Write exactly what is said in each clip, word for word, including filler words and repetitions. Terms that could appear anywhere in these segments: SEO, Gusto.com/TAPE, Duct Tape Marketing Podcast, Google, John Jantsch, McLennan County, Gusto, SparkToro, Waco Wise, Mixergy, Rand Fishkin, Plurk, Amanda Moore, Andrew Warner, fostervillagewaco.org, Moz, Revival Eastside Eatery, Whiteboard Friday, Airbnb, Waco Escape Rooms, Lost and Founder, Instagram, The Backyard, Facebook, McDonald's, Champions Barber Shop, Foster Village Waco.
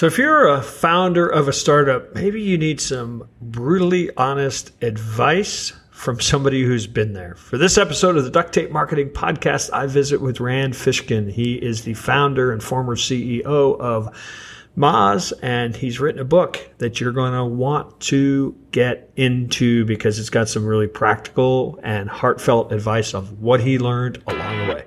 So if you're a founder of a startup, maybe you need some brutally honest advice from somebody who's been there. For this episode of the Duct Tape Marketing Podcast, I visit with Rand Fishkin. He is the founder and former C E O of Moz, and he's written a book that you're going to want to get into because it's got some really practical and heartfelt advice of what he learned along the way.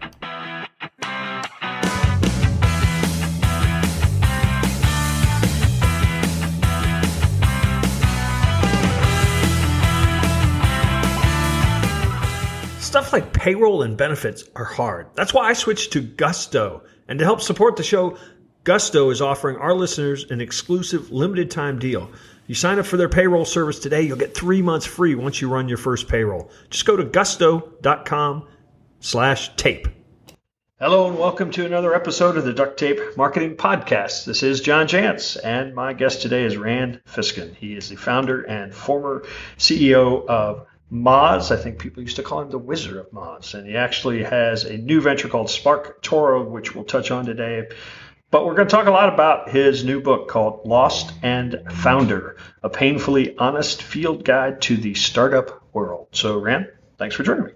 Stuff like payroll and benefits are hard. That's why I switched to Gusto. And to help support the show, Gusto is offering our listeners an exclusive limited time deal. You sign up for their payroll service today, you'll get three months free once you run your first payroll. Just go to gusto.com slash tape. Hello and welcome to another episode of the Duct Tape Marketing Podcast. This is John Jantsch, and my guest today is Rand Fishkin. He is the founder and former C E O of Moz. I think people used to call him the Wizard of Moz, and he actually has a new venture called SparkToro, which we'll touch on today. But we're going to talk a lot about his new book called Lost and Founder, a painfully honest field guide to the startup world. So, Rand, thanks for joining me.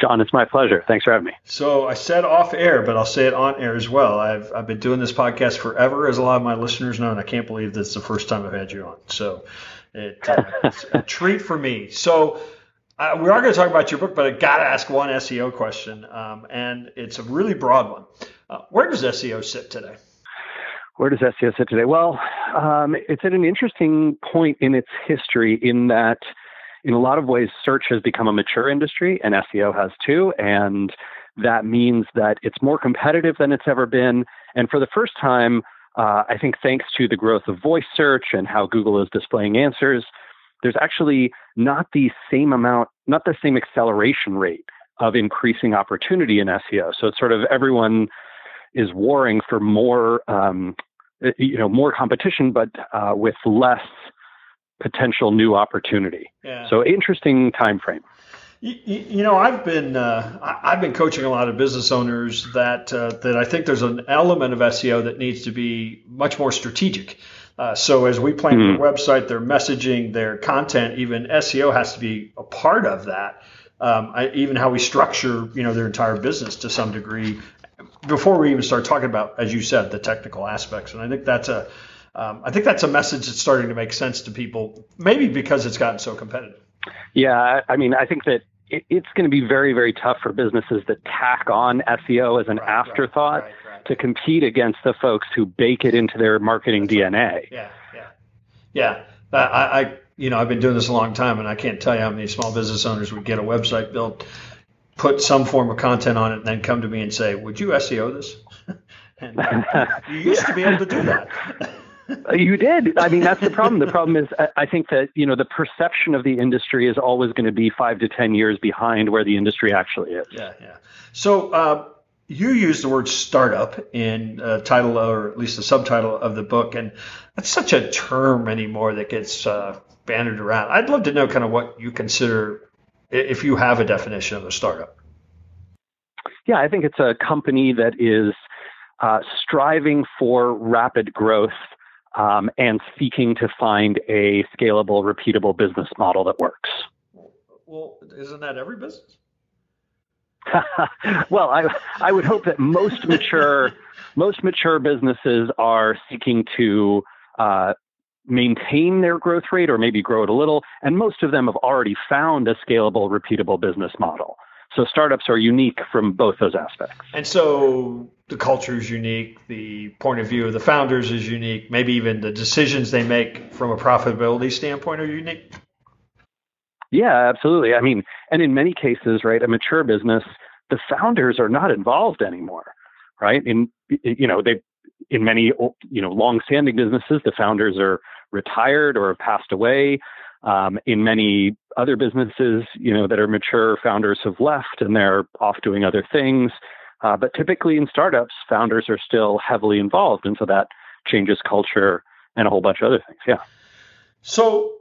John, it's my pleasure. Thanks for having me. So I said off air, but I'll say it on air as well. I've I've been doing this podcast forever, as a lot of my listeners know, and I can't believe this is the first time I've had you on. So it, uh, it's a treat for me. So uh, we are going to talk about your book, but I got to ask one S E O question, um, and it's a really broad one. Uh, where does S E O sit today? Where does S E O sit today? Well, um, it's at an interesting point in its history in that in a lot of ways, search has become a mature industry, and S E O has too, and that means that it's more competitive than it's ever been. And for the first time, uh, I think thanks to the growth of voice search and how Google is displaying answers, there's actually not the same amount, not the same acceleration rate of increasing opportunity in S E O. So it's sort of everyone is warring for more, um, you know, more competition, but uh, with less potential new opportunity. Yeah. So interesting time frame. You, you know, I've been uh, I've been coaching a lot of business owners that uh, that I think there's an element of S E O that needs to be much more strategic. Uh, so as we plan mm-hmm. their website, their messaging, their content, even S E O has to be a part of that. Um, I, even how we structure, you know, their entire business to some degree before we even start talking about, as you said, the technical aspects. And I think that's a Um, I think that's a message that's starting to make sense to people, maybe because it's gotten so competitive. Yeah, I mean, I think that it, it's going to be very, very tough for businesses that tack on S E O as an right, afterthought right, right, right. to compete against the folks who bake it into their marketing that's D N A. Right. Yeah, yeah, yeah. I, I, you know, I've been doing this a long time, and I can't tell you how many small business owners would get a website built, put some form of content on it, and then come to me and say, "Would you S E O this?" And you used to be able to do that. You did. I mean, that's the problem. The problem is, I think that, you know, the perception of the industry is always going to be five to ten years behind where the industry actually is. Yeah, yeah. So uh, you use the word startup in the uh, title, or at least the subtitle of the book, and that's such a term anymore that gets uh, bandied around. I'd love to know kind of what you consider, if you have a definition of a startup. Yeah, I think it's a company that is uh, striving for rapid growth. Um, and seeking to find a scalable, repeatable business model that works. Well, isn't that every business? Well, I I would hope that most mature most mature businesses are seeking to uh, maintain their growth rate or maybe grow it a little, and most of them have already found a scalable, repeatable business model. So startups are unique from both those aspects. And so the culture is unique. The point of view of the founders is unique. Maybe even the decisions they make from a profitability standpoint are unique. Yeah, absolutely. I mean, and in many cases, right, a mature business, the founders are not involved anymore, right? In, you know, they, in many, you know, longstanding businesses, the founders are retired or have passed away. Um, in many other businesses, you know, that are mature, founders have left and they're off doing other things. Uh, but typically in startups, founders are still heavily involved. And so that changes culture and a whole bunch of other things. Yeah. So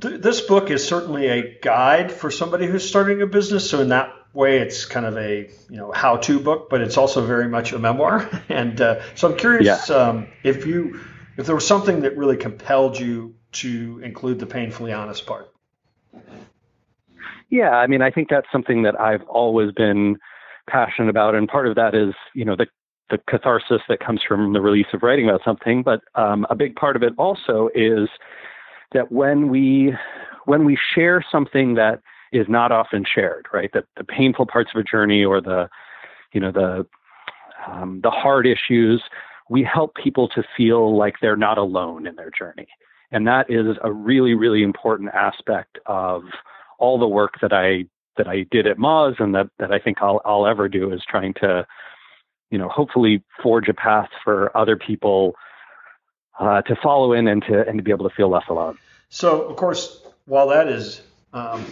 th- this book is certainly a guide for somebody who's starting a business. So in that way, it's kind of a, you know, how-to book, but it's also very much a memoir. And uh, so I'm curious, yeah. um, if you if there was something that really compelled you to include the painfully honest part. Yeah, I mean, I think that's something that I've always been passionate about, and part of that is, you know, the the catharsis that comes from the release of writing about something. But um, a big part of it also is that when we when we share something that is not often shared, right? That the painful parts of a journey, or the, you know, the um, the hard issues, we help people to feel like they're not alone in their journey. And that is a really, really important aspect of all the work that I that I did at Moz, and that that I think I'll I'll ever do, is trying to, you know, hopefully forge a path for other people uh, to follow in and to and to be able to feel less alone. So, of course, while that is um,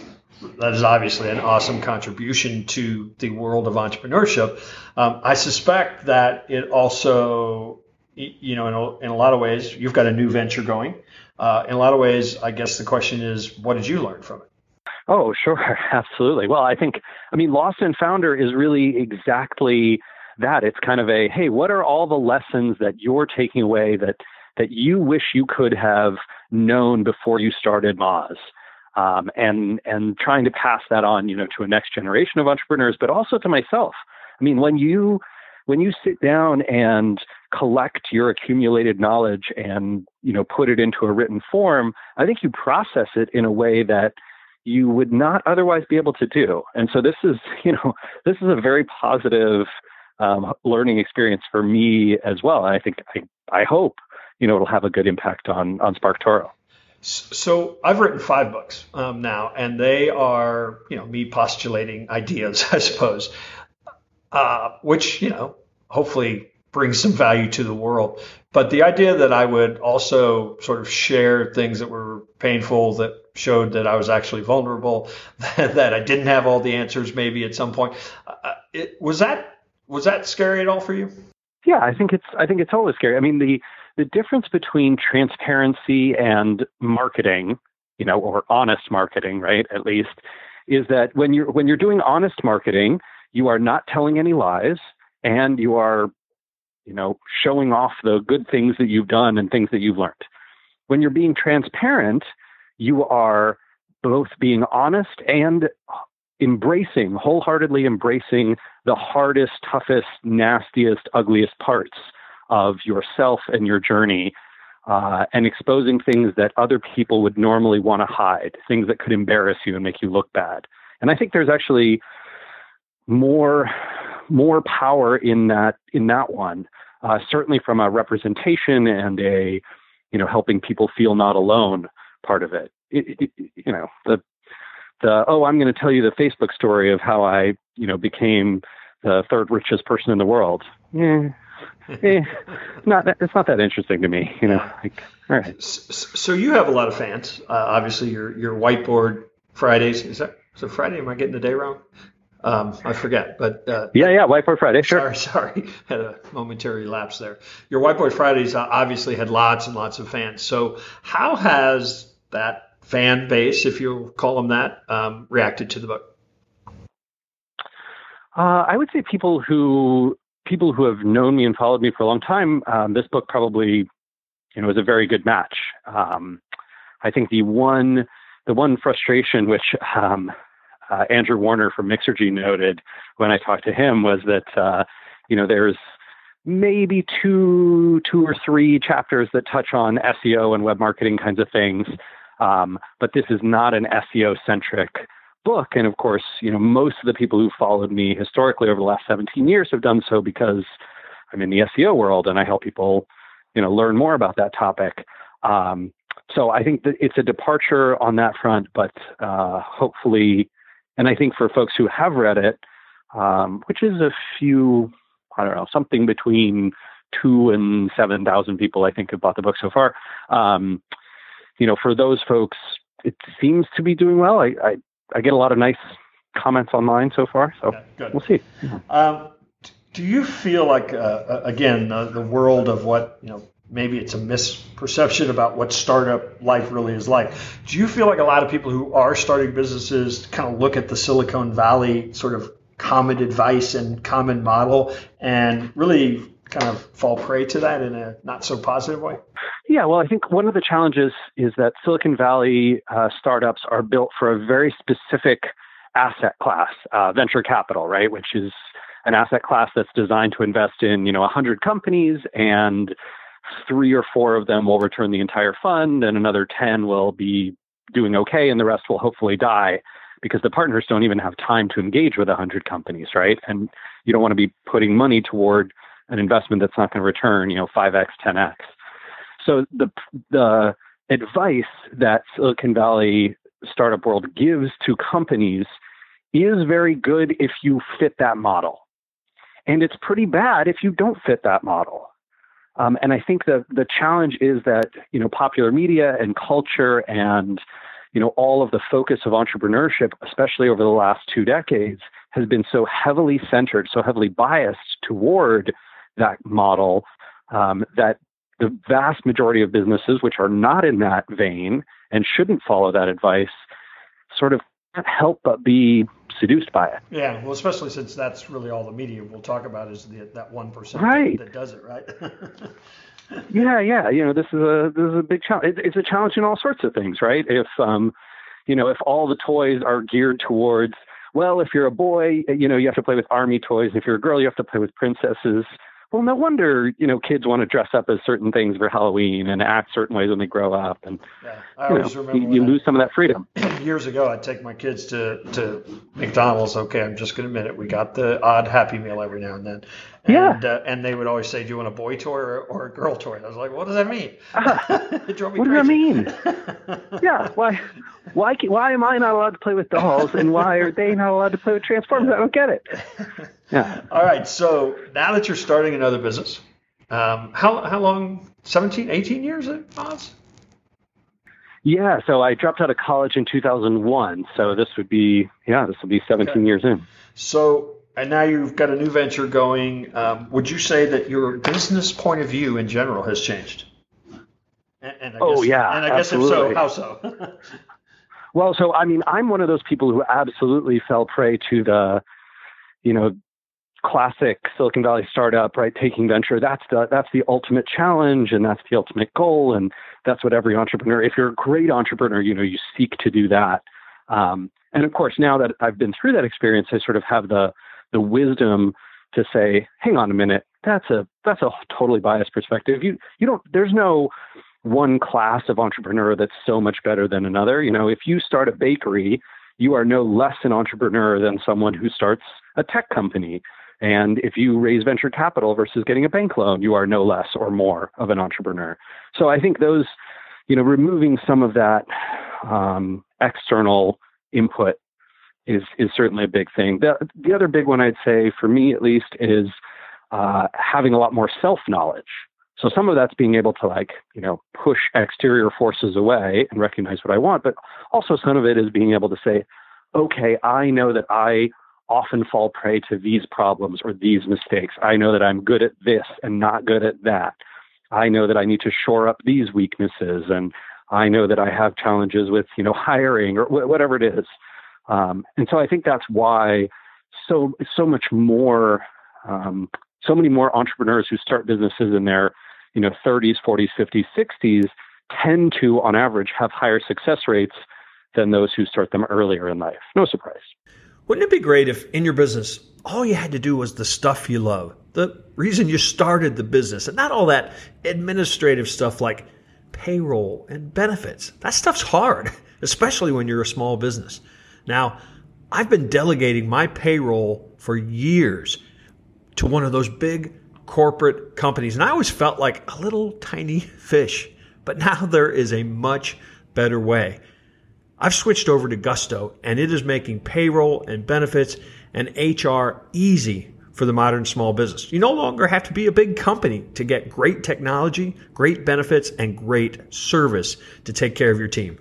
that is obviously an awesome contribution to the world of entrepreneurship, um, I suspect that it also, you know, in a, in a lot of ways, you've got a new venture going. Uh, in a lot of ways, I guess the question is, what did you learn from it? Oh, sure, absolutely. Well, I think, I mean, Lost and Founder is really exactly that. It's kind of a, hey, what are all the lessons that you're taking away that that you wish you could have known before you started Moz? Um, and and trying to pass that on, you know, to a next generation of entrepreneurs, but also to myself. I mean, when you when you sit down and collect your accumulated knowledge and, you know, put it into a written form, I think you process it in a way that you would not otherwise be able to do. And so this is, you know, this is a very positive um, learning experience for me as well. And I think, I, I hope, you know, it'll have a good impact on, on SparkToro. So I've written five books um, now, and they are, you know, me postulating ideas, I suppose, uh, which, you know, hopefully brings some value to the world. But the idea that I would also sort of share things that were painful, that showed that I was actually vulnerable, that, that I didn't have all the answers maybe at some point. Uh, it, was that was that scary at all for you? Yeah, I think it's I think it's always scary. I mean, the the difference between transparency and marketing, you know, or honest marketing, right? At least, is that when you're when you're doing honest marketing, you are not telling any lies, and you are, you know, showing off the good things that you've done and things that you've learned. When you're being transparent, you are both being honest and embracing, wholeheartedly embracing the hardest, toughest, nastiest, ugliest parts of yourself and your journey, uh, and exposing things that other people would normally want to hide, things that could embarrass you and make you look bad. And I think there's actually more, more power in that, in that one, uh, certainly from a representation and a, you know, helping people feel not alone part of it. It, it, it, you know, the, the, oh, I'm going to tell you the Facebook story of how I, you know, became the third richest person in the world. Yeah. eh, not that, it's not that interesting to me, you know, like, all right. So you have a lot of fans, uh, obviously your, your Whiteboard Fridays, is that, so Friday, am I getting the day wrong? Um, I forget, but uh, yeah, yeah, Whiteboard Friday. Sure. Sorry, sorry, had a momentary lapse there. Your Whiteboard Fridays obviously had lots and lots of fans. So how has that fan base, if you call them that, um, reacted to the book? Uh, I would say people who people who have known me and followed me for a long time. Um, this book probably, you know, is a very good match. Um, I think the one the one frustration which um, Uh, Andrew Warner from Mixergy noted when I talked to him was that, uh, you know, there's maybe two, two or three chapters that touch on S E O and web marketing kinds of things. Um, but this is not an S E O centric book. And of course, you know, most of the people who followed me historically over the last seventeen years have done so because I'm in the S E O world and I help people, you know, learn more about that topic. Um, so I think that it's a departure on that front, but uh, hopefully. And I think for folks who have read it, um, which is a few, I don't know, something between two and seven thousand people, I think, have bought the book so far. Um, you know, for those folks, it seems to be doing well. I, I, I get a lot of nice comments online so far. So yeah, we'll see. Um, do you feel like, uh, again, uh, the world of what, you know, maybe it's a misperception about what startup life really is like. Do you feel like a lot of people who are starting businesses kind of look at the Silicon Valley sort of common advice and common model and really kind of fall prey to that in a not so positive way? Yeah, well, I think one of the challenges is that Silicon Valley uh, startups are built for a very specific asset class, uh, venture capital, right? Which is an asset class that's designed to invest in, you know, one hundred companies, and three or four of them will return the entire fund, and another ten will be doing okay, and the rest will hopefully die, because the partners don't even have time to engage with one hundred companies, right? And you don't want to be putting money toward an investment that's not going to return, you know, five x, ten x. So the the advice that Silicon Valley startup world gives to companies is very good if you fit that model. And it's pretty bad if you don't fit that model. Um, and I think the the challenge is that, you know, popular media and culture and, you know, all of the focus of entrepreneurship, especially over the last two decades, has been so heavily centered, so heavily biased toward that model, um, that the vast majority of businesses, which are not in that vein and shouldn't follow that advice, sort of can't help but be seduced by it. Yeah, well, especially since that's really all the media we'll talk about is the, that one percent right. that, that does it, right? yeah, yeah. You know, this is a this is a big challenge. It, it's a challenge in all sorts of things, right? If um, you know, if all the toys are geared towards, well, if you're a boy, you know, you have to play with army toys. If you're a girl, you have to play with princesses. Well, no wonder, you know, kids want to dress up as certain things for Halloween and act certain ways when they grow up. And yeah, I you, always know, remember you, you lose I, some of that freedom. Years ago, I'd take my kids to, to McDonald's. Okay, I'm just going to admit it. We got the odd Happy Meal every now and then. And, yeah. Uh, and they would always say, do you want a boy toy or, or a girl toy? And I was like, what does that mean? Uh, it drove me what crazy. Does that mean? yeah. Why Why? Why am I not allowed to play with dolls? And why are they not allowed to play with Transformers? I don't get it. Yeah. All right. So now that you're starting another business, um, how how long, seventeen, eighteen years at Moz? Yeah. So I dropped out of college in two thousand one. So this would be, yeah, this will be seventeen okay. years in. So, and now you've got a new venture going. Um, would you say that your business point of view in general has changed? And, and I oh, guess, yeah. And I absolutely. guess if so, how so? Well, so, I mean, I'm one of those people who absolutely fell prey to the, you know, classic Silicon Valley startup, right? Taking venture. That's the, that's the ultimate challenge, and that's the ultimate goal. And that's what every entrepreneur, if you're a great entrepreneur, you know, you seek to do that. Um, and of course, now that I've been through that experience, I sort of have the, the wisdom to say, hang on a minute, that's a, that's a totally biased perspective. You, you don't, there's no one class of entrepreneur that's so much better than another. You know, if you start a bakery, you are no less an entrepreneur than someone who starts a tech company. And if you raise venture capital versus getting a bank loan, you are no less or more of an entrepreneur. So I think those, you know, removing some of that um, external input is is certainly a big thing. The, the other big one I'd say, for me at least, is uh, having a lot more self-knowledge. So some of that's being able to, like, you know, push exterior forces away and recognize what I want, but also some of it is being able to say, okay, I know that I often fall prey to these problems or these mistakes. I know that I'm good at this and not good at that. I know that I need to shore up these weaknesses, and I know that I have challenges with, you know, hiring or wh- whatever it is. Um, and so I think that's why so so much more, um, so many more entrepreneurs who start businesses in their, you know, thirties, forties, fifties, sixties tend to, on average, have higher success rates than those who start them earlier in life. No surprise. Wouldn't it be great if in your business, all you had to do was the stuff you love, the reason you started the business, and not all that administrative stuff like payroll and benefits? That stuff's hard, especially when you're a small business. Now, I've been delegating my payroll for years to one of those big corporate companies, and I always felt like a little tiny fish, but now there is a much better way. I've switched over to Gusto, and it is making payroll and benefits and H R easy for the modern small business. You no longer have to be a big company to get great technology, great benefits, and great service to take care of your team.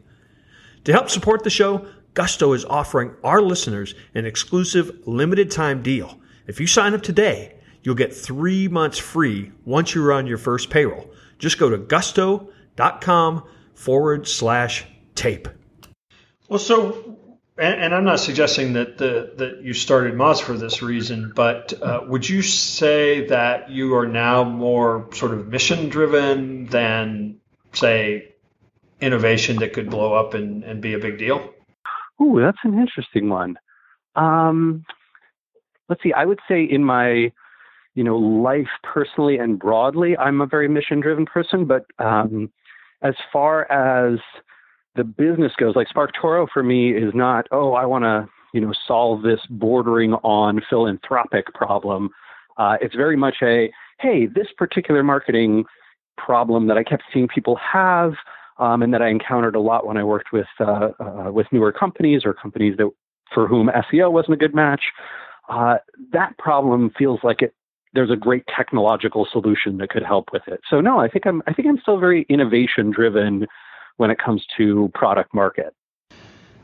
To help support the show, Gusto is offering our listeners an exclusive limited-time deal. If you sign up today, you'll get three months free once you run your first payroll. Just go to gusto dot com forward slash tape. Well, so and, and I'm not suggesting that the, that you started Moz for this reason, but uh, would you say that you are now more sort of mission driven than, say, innovation that could blow up and, and be a big deal? Ooh, that's an interesting one. Um, let's see. I would say in my, you know, life personally and broadly, I'm a very mission-driven person. But um, as far as the business goes, like SparkToro for me is not, oh, I want to, you know, solve this bordering on philanthropic problem. Uh, it's very much a, hey, this particular marketing problem that I kept seeing people have, um, and that I encountered a lot when I worked with uh, uh, with newer companies or companies that for whom S E O wasn't a good match. Uh, that problem feels like it. There's a great technological solution that could help with it. So no, I think I'm I think I'm still very innovation driven when it comes to product market.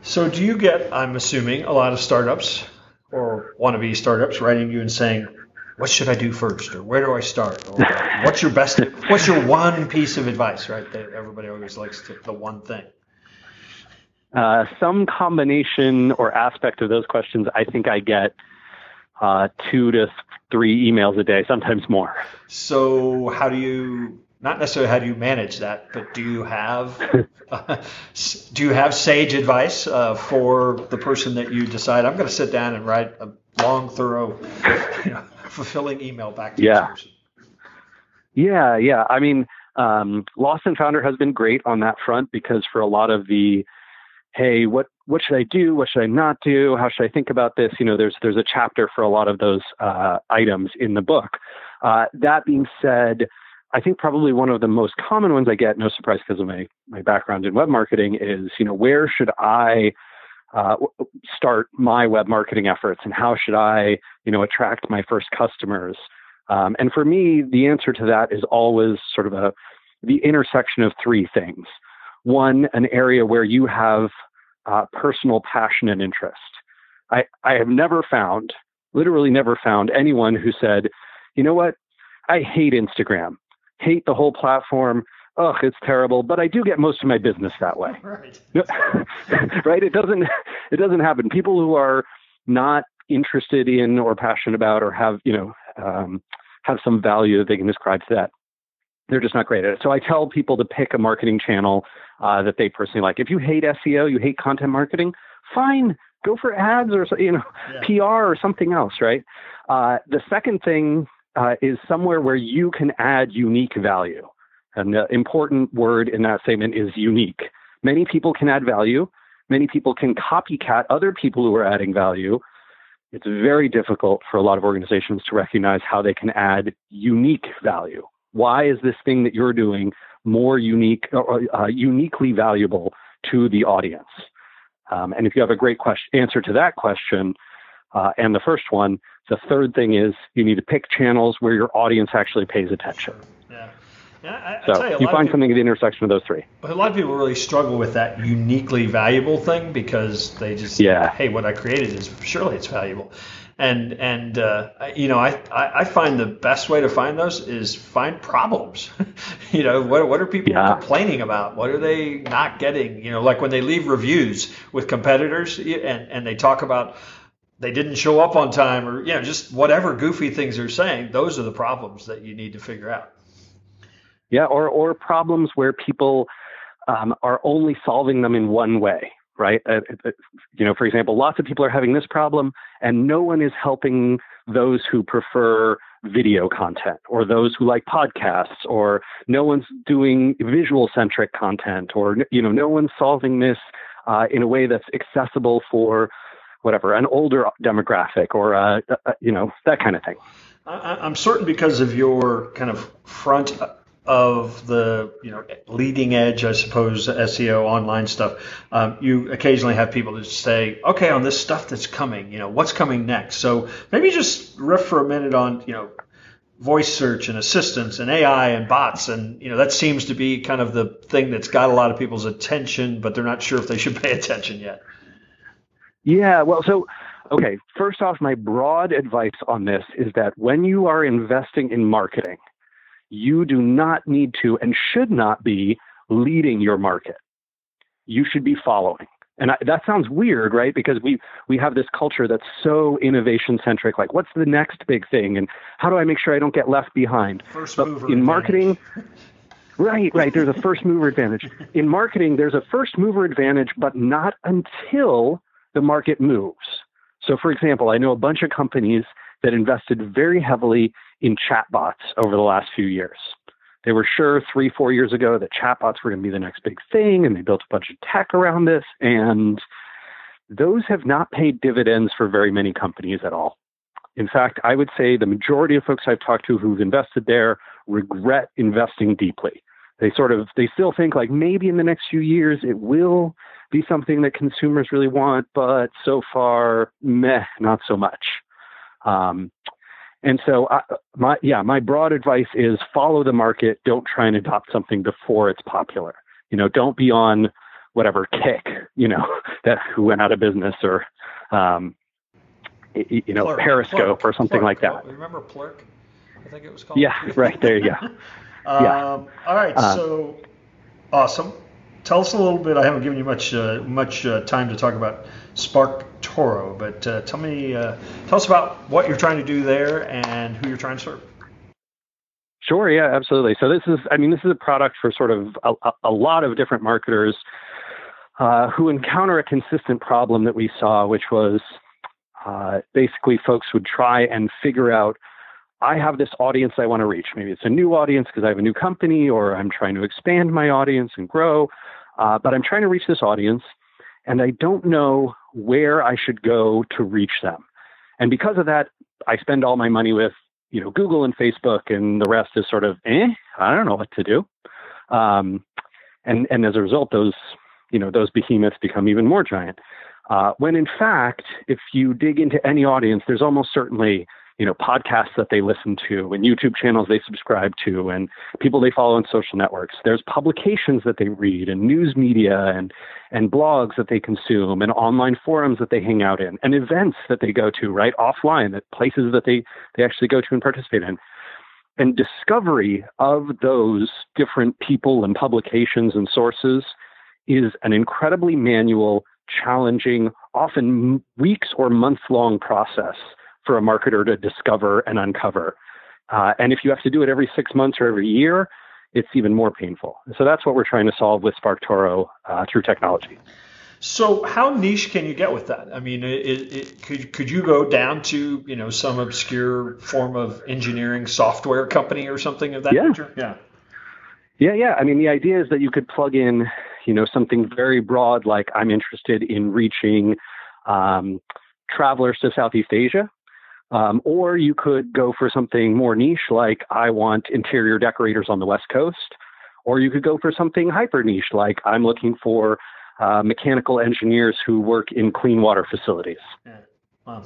So do you get, I'm assuming, a lot of startups or wannabe startups writing you and saying, what should I do first, or where do I start, or what's your best, what's your one piece of advice, right? That everybody always likes to, the one thing. Uh, some combination or aspect of those questions, I think I get uh, two to three emails a day, sometimes more. So how do you, not necessarily how do you manage that, but do you have, uh, do you have sage advice uh, for the person that you decide, I'm going to sit down and write a long, thorough, you know, fulfilling email back to yeah. this person? Yeah, yeah. I mean, um, Lost and Founder has been great on that front, because for a lot of the, hey, what, what should I do? What should I not do? How should I think about this? You know, there's there's a chapter for a lot of those uh, items in the book. Uh, that being said, I think probably one of the most common ones I get, no surprise because of my, my background in web marketing, is, you know, where should I uh, start my web marketing efforts, and how should I, you know, attract my first customers? Um, and for me, the answer to that is always sort of a the intersection of three things. One, an area where you have uh, personal passion and interest. I, I have never found, literally never found anyone who said, you know what, I hate Instagram, hate the whole platform. Ugh, it's terrible. But I do get most of my business that way. Right. Right? It doesn't, it doesn't happen. People who are not interested in or passionate about or have, you know, um, have some value that they can ascribe to that, they're just not great at it. So I tell people to pick a marketing channel uh, that they personally like. If you hate S E O, you hate content marketing, fine, go for ads or, you know, yeah. P R or something else, right? Uh, the second thing uh, is somewhere where you can add unique value. And the important word in that statement is unique. Many people can add value. Many people can copycat other people who are adding value. It's very difficult for a lot of organizations to recognize how they can add unique value. Why is this thing that you're doing more unique or uh, uniquely valuable to the audience? Um, and if you have a great question, answer to that question, uh, and the first one, the third thing is you need to pick channels where your audience actually pays attention. Yeah. Yeah, I, so I tell you, you find people, something at the intersection of those three. But a lot of people really struggle with that uniquely valuable thing, because they just yeah. think, hey, what I created is surely it's valuable. And, and uh, you know, I, I find the best way to find those is find problems. You know, what, what are people yeah. complaining about? What are they not getting? You know, like when they leave reviews with competitors and, and they talk about they didn't show up on time, or, you know, just whatever goofy things they're saying, those are the problems that you need to figure out. Yeah, or, or problems where people um, are only solving them in one way. Right. Uh, you know, for example, lots of people are having this problem and no one is helping those who prefer video content or those who like podcasts, or no one's doing visual centric content, or, you know, no one's solving this uh, in a way that's accessible for whatever, an older demographic or, uh, uh, you know, that kind of thing. I'm certain because of your kind of front of the, you know, leading edge, I suppose, S E O online stuff, um, you occasionally have people that say, okay, on this stuff that's coming, you know, what's coming next? So maybe just riff for a minute on, you know, voice search and assistants and A I and bots. And, you know, that seems to be kind of the thing that's got a lot of people's attention, but they're not sure if they should pay attention yet. Yeah, well, so, okay, first off, my broad advice on this is that when you are investing in marketing, you do not need to and should not be leading your market. You should be following. And I, that sounds weird, right? Because we we have this culture that's so innovation centric. Like, what's the next big thing, and how do I make sure I don't get left behind? First mover in advantage. Marketing, right? Right. There's a first mover advantage in marketing. There's a first mover advantage, but not until the market moves. So, for example, I know a bunch of companies that invested very heavily in chatbots over the last few years. They were sure three, four years ago that chatbots were going to be the next big thing, and they built a bunch of tech around this, and those have not paid dividends for very many companies at all. In fact, I would say the majority of folks I've talked to who've invested there regret investing deeply. They sort of, they still think like maybe in the next few years it will be something that consumers really want, but so far, meh, not so much. Um, And so, I, my yeah, my broad advice is follow the market. Don't try and adopt something before it's popular. You know, don't be on whatever Kick, you know, that who went out of business, or, um, you know, Plurk, Periscope Plurk, or something Plurk, like that. Remember Plurk? I think it was called. Yeah, right. There you go. um, yeah. All right. Uh, so, awesome. Tell us a little bit. I haven't given you much uh, much uh, time to talk about SparkToro, but uh, tell me, uh, tell us about what you're trying to do there and who you're trying to serve. Sure, yeah, absolutely. So this is, I mean, this is a product for sort of a, a lot of different marketers uh, who encounter a consistent problem that we saw, which was uh, basically folks would try and figure out, I have this audience I want to reach. Maybe it's a new audience because I have a new company, or I'm trying to expand my audience and grow, uh, but I'm trying to reach this audience, and I don't know where I should go to reach them. And because of that, I spend all my money with, you know, Google and Facebook, and the rest is sort of, eh, I don't know what to do. Um, and, and as a result, those, you know, those behemoths become even more giant. Uh, when in fact, if you dig into any audience, there's almost certainly, you know, podcasts that they listen to, and YouTube channels they subscribe to, and people they follow on social networks. There's publications that they read, and news media, and and blogs that they consume, and online forums that they hang out in, and events that they go to, right, offline, that places that they, they actually go to and participate in. And discovery of those different people and publications and sources is an incredibly manual, challenging, often weeks or month-long process for a marketer to discover and uncover. Uh, and if you have to do it every six months or every year, it's even more painful. So that's what we're trying to solve with SparkToro uh, through technology. So how niche can you get with that? I mean, it, it, could could you go down to, you know, some obscure form of engineering software company or something of that yeah. nature? Yeah. Yeah, yeah. I mean, the idea is that you could plug in, you know, something very broad, like I'm interested in reaching um, travelers to Southeast Asia. Um, or you could go for something more niche, like I want interior decorators on the West Coast, or you could go for something hyper niche, like I'm looking for uh, mechanical engineers who work in clean water facilities. Yeah. Wow.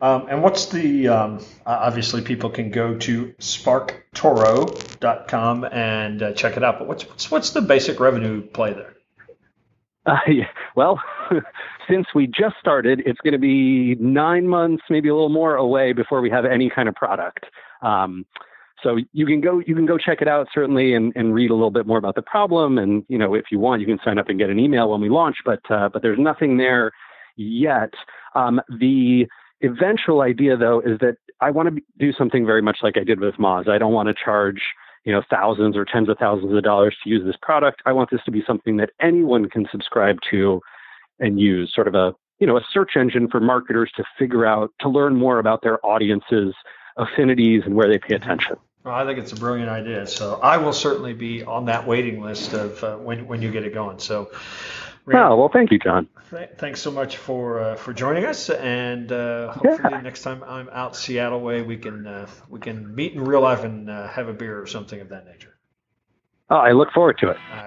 Um, and what's the, um, obviously people can go to spark toro dot com and uh, check it out, but what's, what's, what's the basic revenue play there? Uh, yeah. Well, since we just started, it's going to be nine months, maybe a little more away before we have any kind of product. Um, so you can go, you can go check it out certainly, and, and read a little bit more about the problem. And you know, if you want, you can sign up and get an email when we launch. But uh, but there's nothing there yet. Um, the eventual idea, though, is that I want to do something very much like I did with Moz. I don't want to charge, you know, thousands or tens of thousands of dollars to use this product. I want this to be something that anyone can subscribe to and use, sort of a, you know, a search engine for marketers to figure out, to learn more about their audiences, affinities, and where they pay attention. Well, I think it's a brilliant idea. So I will certainly be on that waiting list of uh, when, when you get it going. So, Rand, oh, well, thank you, John. Th- thanks so much for uh, for joining us, and uh, hopefully yeah. next time I'm out Seattle way, we can uh, we can meet in real life and uh, have a beer or something of that nature. Oh, I look forward to it.